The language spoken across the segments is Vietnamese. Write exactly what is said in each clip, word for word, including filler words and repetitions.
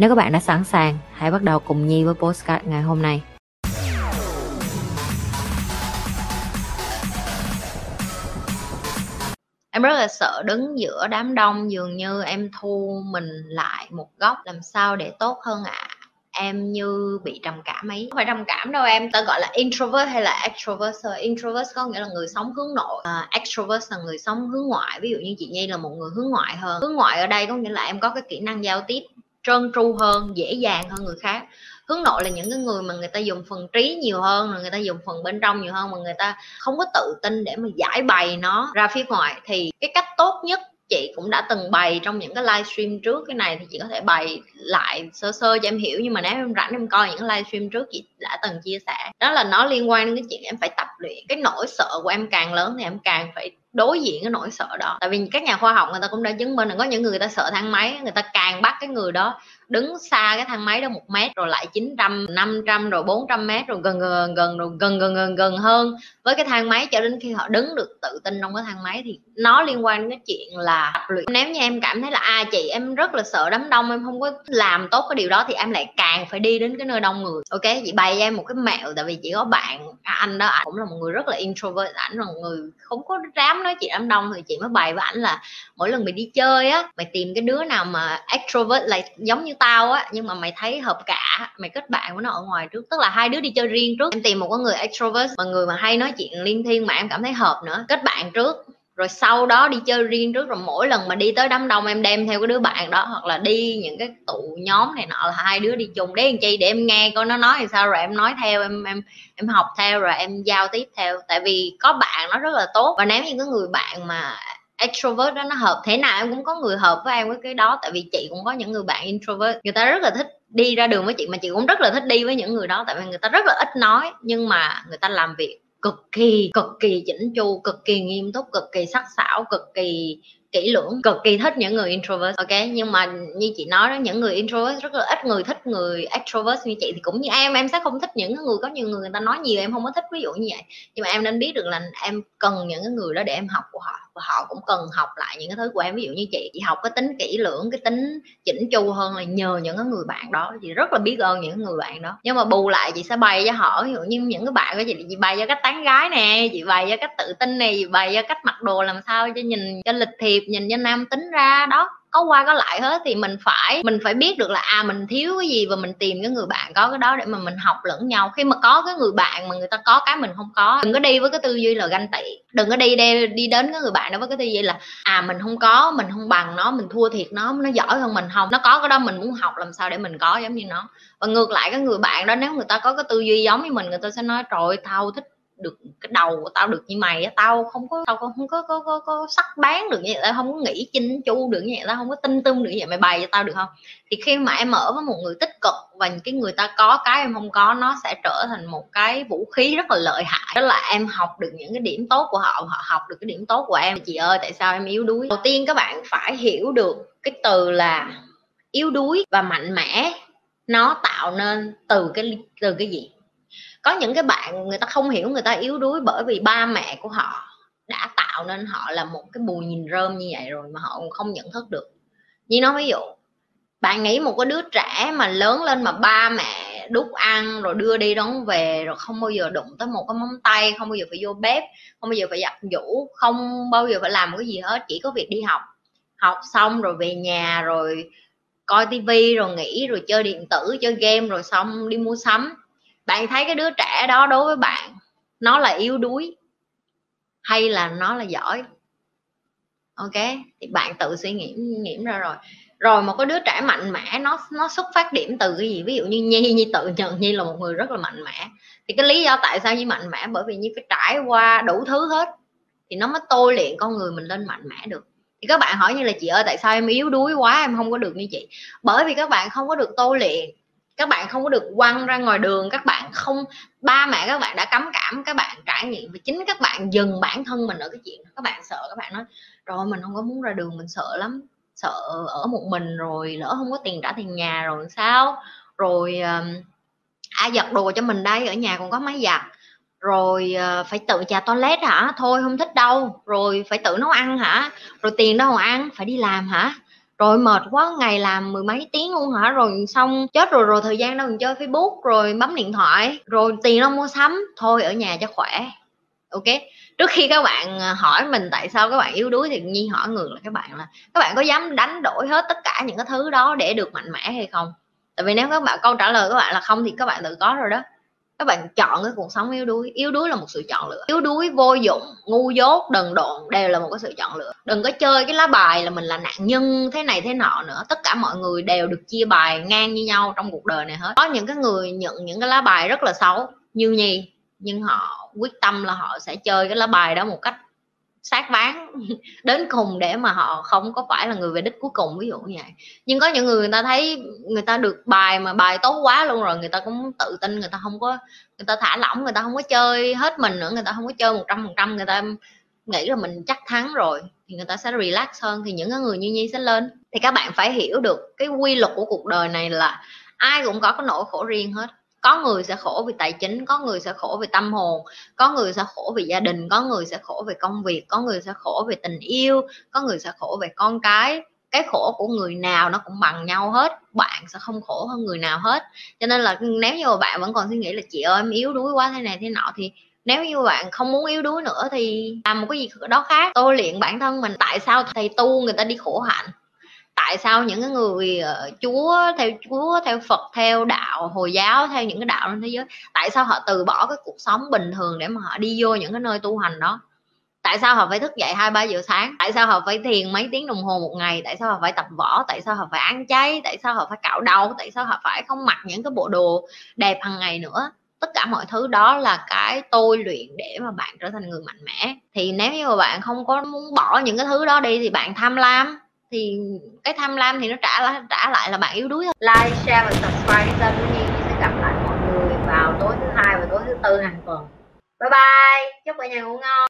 Nếu các bạn đã sẵn sàng, hãy bắt đầu cùng Nhi với podcast ngày hôm nay. Em rất là sợ đứng giữa đám đông, dường như em thu mình lại một góc, làm sao để tốt hơn ạ? À? Em như bị trầm cảm ấy. Không phải trầm cảm đâu em, ta gọi là introvert hay là extrovert. Introvert có nghĩa là người sống hướng nội, uh, extrovert là người sống hướng ngoại. Ví dụ như chị Nhi là một người hướng ngoại hơn. Hướng ngoại ở đây có nghĩa là em có cái kỹ năng giao tiếp trơn tru hơn, dễ dàng hơn người khác. Hướng nội là những cái người mà người ta dùng phần trí nhiều hơn, người ta dùng phần bên trong nhiều hơn, mà người ta không có tự tin để mà giải bày nó ra phía ngoài. Thì cái cách tốt nhất chị cũng đã từng bày trong những cái livestream trước, cái này thì chị có thể bày lại sơ sơ cho em hiểu, nhưng mà nếu em rảnh em coi những cái livestream trước chị đã từng chia sẻ, đó là nó liên quan đến cái chuyện em phải tập luyện. Cái nỗi sợ của em càng lớn thì em càng phải đối diện cái nỗi sợ đó. Tại vì các nhà khoa học người ta cũng đã chứng minh là có những người, người ta sợ thang máy, người ta càng bắt cái người đó đứng xa cái thang máy đó một mét, rồi lại chín trăm, năm trăm, rồi bốn trăm mét, rồi gần gần gần rồi gần gần gần gần hơn với cái thang máy, cho đến khi họ đứng được tự tin trong cái thang máy. Thì nó liên quan đến cái chuyện là tập luyện. Nếu như em cảm thấy là à chị em rất là sợ đám đông, em không có làm tốt cái điều đó, thì em lại càng phải đi đến cái nơi đông người. Ok, chị bày cho em một cái mẹo. Tại vì chị có bạn anh đó, ảnh cũng là một người rất là introvert, ảnh là một người không có dám nói chuyện đám đông. Thì chị mới bày với ảnh là mỗi lần mày đi chơi á, mày tìm cái đứa nào mà extrovert là giống như tao á, nhưng mà mày thấy hợp cả, mày kết bạn với nó ở ngoài trước. Tức là hai đứa đi chơi riêng trước, em tìm một cái người extrovert, mà người mà hay nói chuyện liên thiên mà em cảm thấy hợp nữa, kết bạn trước, rồi sau đó đi chơi riêng trước. Rồi mỗi lần mà đi tới đám đông em đem theo cái đứa bạn đó, hoặc là đi những cái tụ nhóm này nọ là hai đứa đi chung. Để làm chi? Để em nghe coi nó nói thì sao, rồi em nói theo, em em em học theo, rồi em giao tiếp theo. Tại vì có bạn nó rất là tốt. Và nếu như cái người bạn mà extrovert đó nó hợp, thế nào em cũng có người hợp với em với cái đó. Tại vì chị cũng có những người bạn introvert, người ta rất là thích đi ra đường với chị, mà chị cũng rất là thích đi với những người đó. Tại vì người ta rất là ít nói, nhưng mà người ta làm việc cực kỳ cực kỳ chỉnh chu, cực kỳ nghiêm túc, cực kỳ sắc sảo, cực kỳ kỹ lưỡng. Cực kỳ thích những người introvert. Ok, nhưng mà như chị nói đó, những người introvert rất là ít người thích người extrovert như chị. Thì cũng như em, em sẽ không thích những người, có nhiều người người ta nói nhiều em không có thích, ví dụ như vậy. Nhưng mà em nên biết được là em cần những người đó để em học của họ, và họ cũng cần học lại những cái thứ của em. Ví dụ như chị, chị học cái tính kỹ lưỡng, cái tính chỉnh chu hơn là nhờ những cái người bạn đó. Chị rất là biết ơn những người bạn đó. Nhưng mà bù lại chị sẽ bày cho họ, ví dụ như những cái bạn của chị, chị bày cho cách tán gái nè, chị bày cho cách tự tin nè, chị bày cho cách mặc đồ làm sao cho nhìn cho lịch thiệp, nhìn cho nam tính ra đó, có qua có lại hết. Thì mình phải mình phải biết được là à mình thiếu cái gì, và mình tìm cái người bạn có cái đó để mà mình học lẫn nhau. Khi mà có cái người bạn mà người ta có cái mình không có, đừng có đi với cái tư duy là ganh tị, đừng có đi đi, đi đến cái người bạn đó với cái tư duy là à mình không có, mình không bằng nó, mình thua thiệt nó, nó giỏi hơn mình. Không, nó có cái đó mình muốn học làm sao để mình có giống như nó. Và ngược lại cái người bạn đó, nếu người ta có cái tư duy giống như mình, người ta sẽ nói trời ơi, tao thích được cái đầu của tao được như mày á, tao không có tao không có có có, có sắc bén được như vậy, tao không có nghĩ chinh chu được như vậy, tao không có tinh tung được như vậy, mày bày cho tao được không? Thì khi mà em ở với một người tích cực và cái người ta có cái em không có, nó sẽ trở thành một cái vũ khí rất là lợi hại. Đó là em học được những cái điểm tốt của họ, họ học được cái điểm tốt của em. Chị ơi, tại sao em yếu đuối? Đầu tiên các bạn phải hiểu được cái từ là yếu đuối và mạnh mẽ nó tạo nên từ cái từ cái gì. Có những cái bạn người ta không hiểu, người ta yếu đuối bởi vì ba mẹ của họ đã tạo nên họ là một cái bù nhìn rơm như vậy rồi mà họ không nhận thức được. Như nói ví dụ, bạn nghĩ một cái đứa trẻ mà lớn lên mà ba mẹ đút ăn rồi đưa đi đón về, rồi không bao giờ đụng tới một cái móng tay, không bao giờ phải vô bếp, không bao giờ phải giặt giũ, không bao giờ phải làm cái gì hết, chỉ có việc đi học, học xong rồi về nhà rồi coi tivi rồi nghỉ rồi chơi điện tử, chơi game rồi xong đi mua sắm. Bạn thấy cái đứa trẻ đó đối với bạn, nó là yếu đuối hay là nó là giỏi? Ok, thì bạn tự suy nghĩ, nghĩ ra rồi. Rồi một cái đứa trẻ mạnh mẽ nó nó xuất phát điểm từ cái gì? Ví dụ như Nhi, Nhi tự nhận Nhi là một người rất là mạnh mẽ. Thì cái lý do tại sao Nhi mạnh mẽ, bởi vì Nhi phải trải qua đủ thứ hết thì nó mới tôi luyện con người mình lên mạnh mẽ được. Thì các bạn hỏi như là chị ơi, tại sao em yếu đuối quá, em không có được như chị? Bởi vì các bạn không có được tôi luyện, các bạn không có được quăng ra ngoài đường, các bạn không, ba mẹ các bạn đã cấm cảm, các bạn trải nghiệm, và chính các bạn dừng bản thân mình ở cái chuyện các bạn sợ. Các bạn nói rồi mình không có muốn ra đường, mình sợ lắm, sợ ở một mình, rồi lỡ không có tiền trả tiền nhà rồi sao, rồi uh, ai giặt đồ cho mình đây, ở nhà còn có máy giặt, rồi uh, phải tự chà toilet hả, thôi không thích đâu, rồi phải tự nấu ăn hả, rồi tiền đâu mà ăn, phải đi làm hả, rồi mệt quá, ngày làm mười mấy tiếng luôn hả, rồi xong chết rồi, rồi thời gian đâu mình chơi Facebook, rồi bấm điện thoại, rồi tiền đâu mua sắm, thôi ở nhà cho khỏe. Ok, trước khi các bạn hỏi mình tại sao các bạn yếu đuối thì Nhi hỏi ngược lại các bạn là các bạn có dám đánh đổi hết tất cả những cái thứ đó để được mạnh mẽ hay không? Tại vì nếu các bạn câu trả lời các bạn là không thì các bạn tự có rồi đó. Các bạn chọn cái cuộc sống yếu đuối. Yếu đuối là một sự chọn lựa. Yếu đuối, vô dụng, ngu dốt, đần độn đều là một cái sự chọn lựa. Đừng có chơi cái lá bài là mình là nạn nhân thế này thế nọ nữa. Tất cả mọi người đều được chia bài ngang như nhau trong cuộc đời này hết. Có những cái người nhận những cái lá bài rất là xấu như Nhi, nhưng họ quyết tâm là họ sẽ chơi cái lá bài đó một cách sát ván đến cùng để mà họ không có phải là người về đích cuối cùng, ví dụ như vậy. Nhưng có những người, người ta thấy người ta được bài mà bài tốt quá luôn rồi, người ta cũng tự tin, người ta không có, người ta thả lỏng, người ta không có chơi hết mình nữa, người ta không có chơi một trăm phần trăm, người ta nghĩ là mình chắc thắng rồi thì người ta sẽ relax hơn, thì những cái người như Nhi sẽ lên. Thì các bạn phải hiểu được cái quy luật của cuộc đời này là ai cũng có cái nỗi khổ riêng hết. Có người sẽ khổ về tài chính, có người sẽ khổ về tâm hồn, có người sẽ khổ về gia đình, có người sẽ khổ về công việc, có người sẽ khổ về tình yêu, có người sẽ khổ về con cái. Cái khổ của người nào nó cũng bằng nhau hết, bạn sẽ không khổ hơn người nào hết. Cho nên là nếu như bạn vẫn còn suy nghĩ là chị ơi em yếu đuối quá thế này thế nọ, thì nếu như bạn không muốn yếu đuối nữa thì làm một cái gì đó khác, tôi luyện bản thân mình. Tại sao thầy tu người ta đi khổ hạnh? Tại sao những cái người chúa theo chúa theo Phật, theo đạo Hồi giáo, theo những cái đạo trên thế giới, tại sao họ từ bỏ cái cuộc sống bình thường để mà họ đi vô những cái nơi tu hành đó? Tại sao họ phải thức dậy hai ba giờ sáng? Tại sao họ phải thiền mấy tiếng đồng hồ một ngày? Tại sao họ phải tập võ? Tại sao họ phải ăn chay? Tại sao họ phải cạo đầu? Tại sao họ phải không mặc những cái bộ đồ đẹp hàng ngày nữa? Tất cả mọi thứ đó là cái tôi luyện để mà bạn trở thành người mạnh mẽ. Thì nếu như mà bạn không có muốn bỏ những cái thứ đó đi thì bạn tham lam, thì cái tham lam thì nó trả lại, trả lại là bạn yếu đuối thôi. Like, share và subscribe cho kênh của Nhi. Nhi sẽ gặp lại mọi người vào tối thứ hai và tối thứ tư hàng tuần. Bye bye, chúc cả nhà ngủ ngon.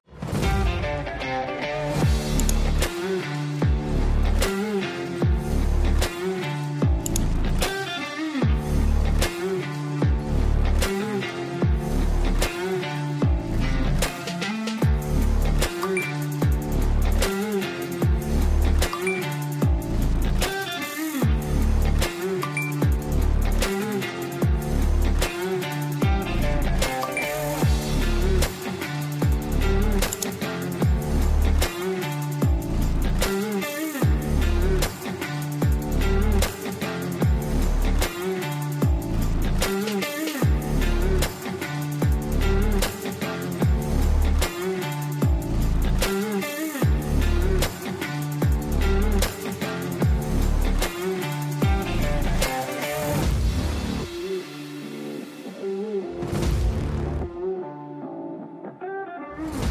Mm-hmm.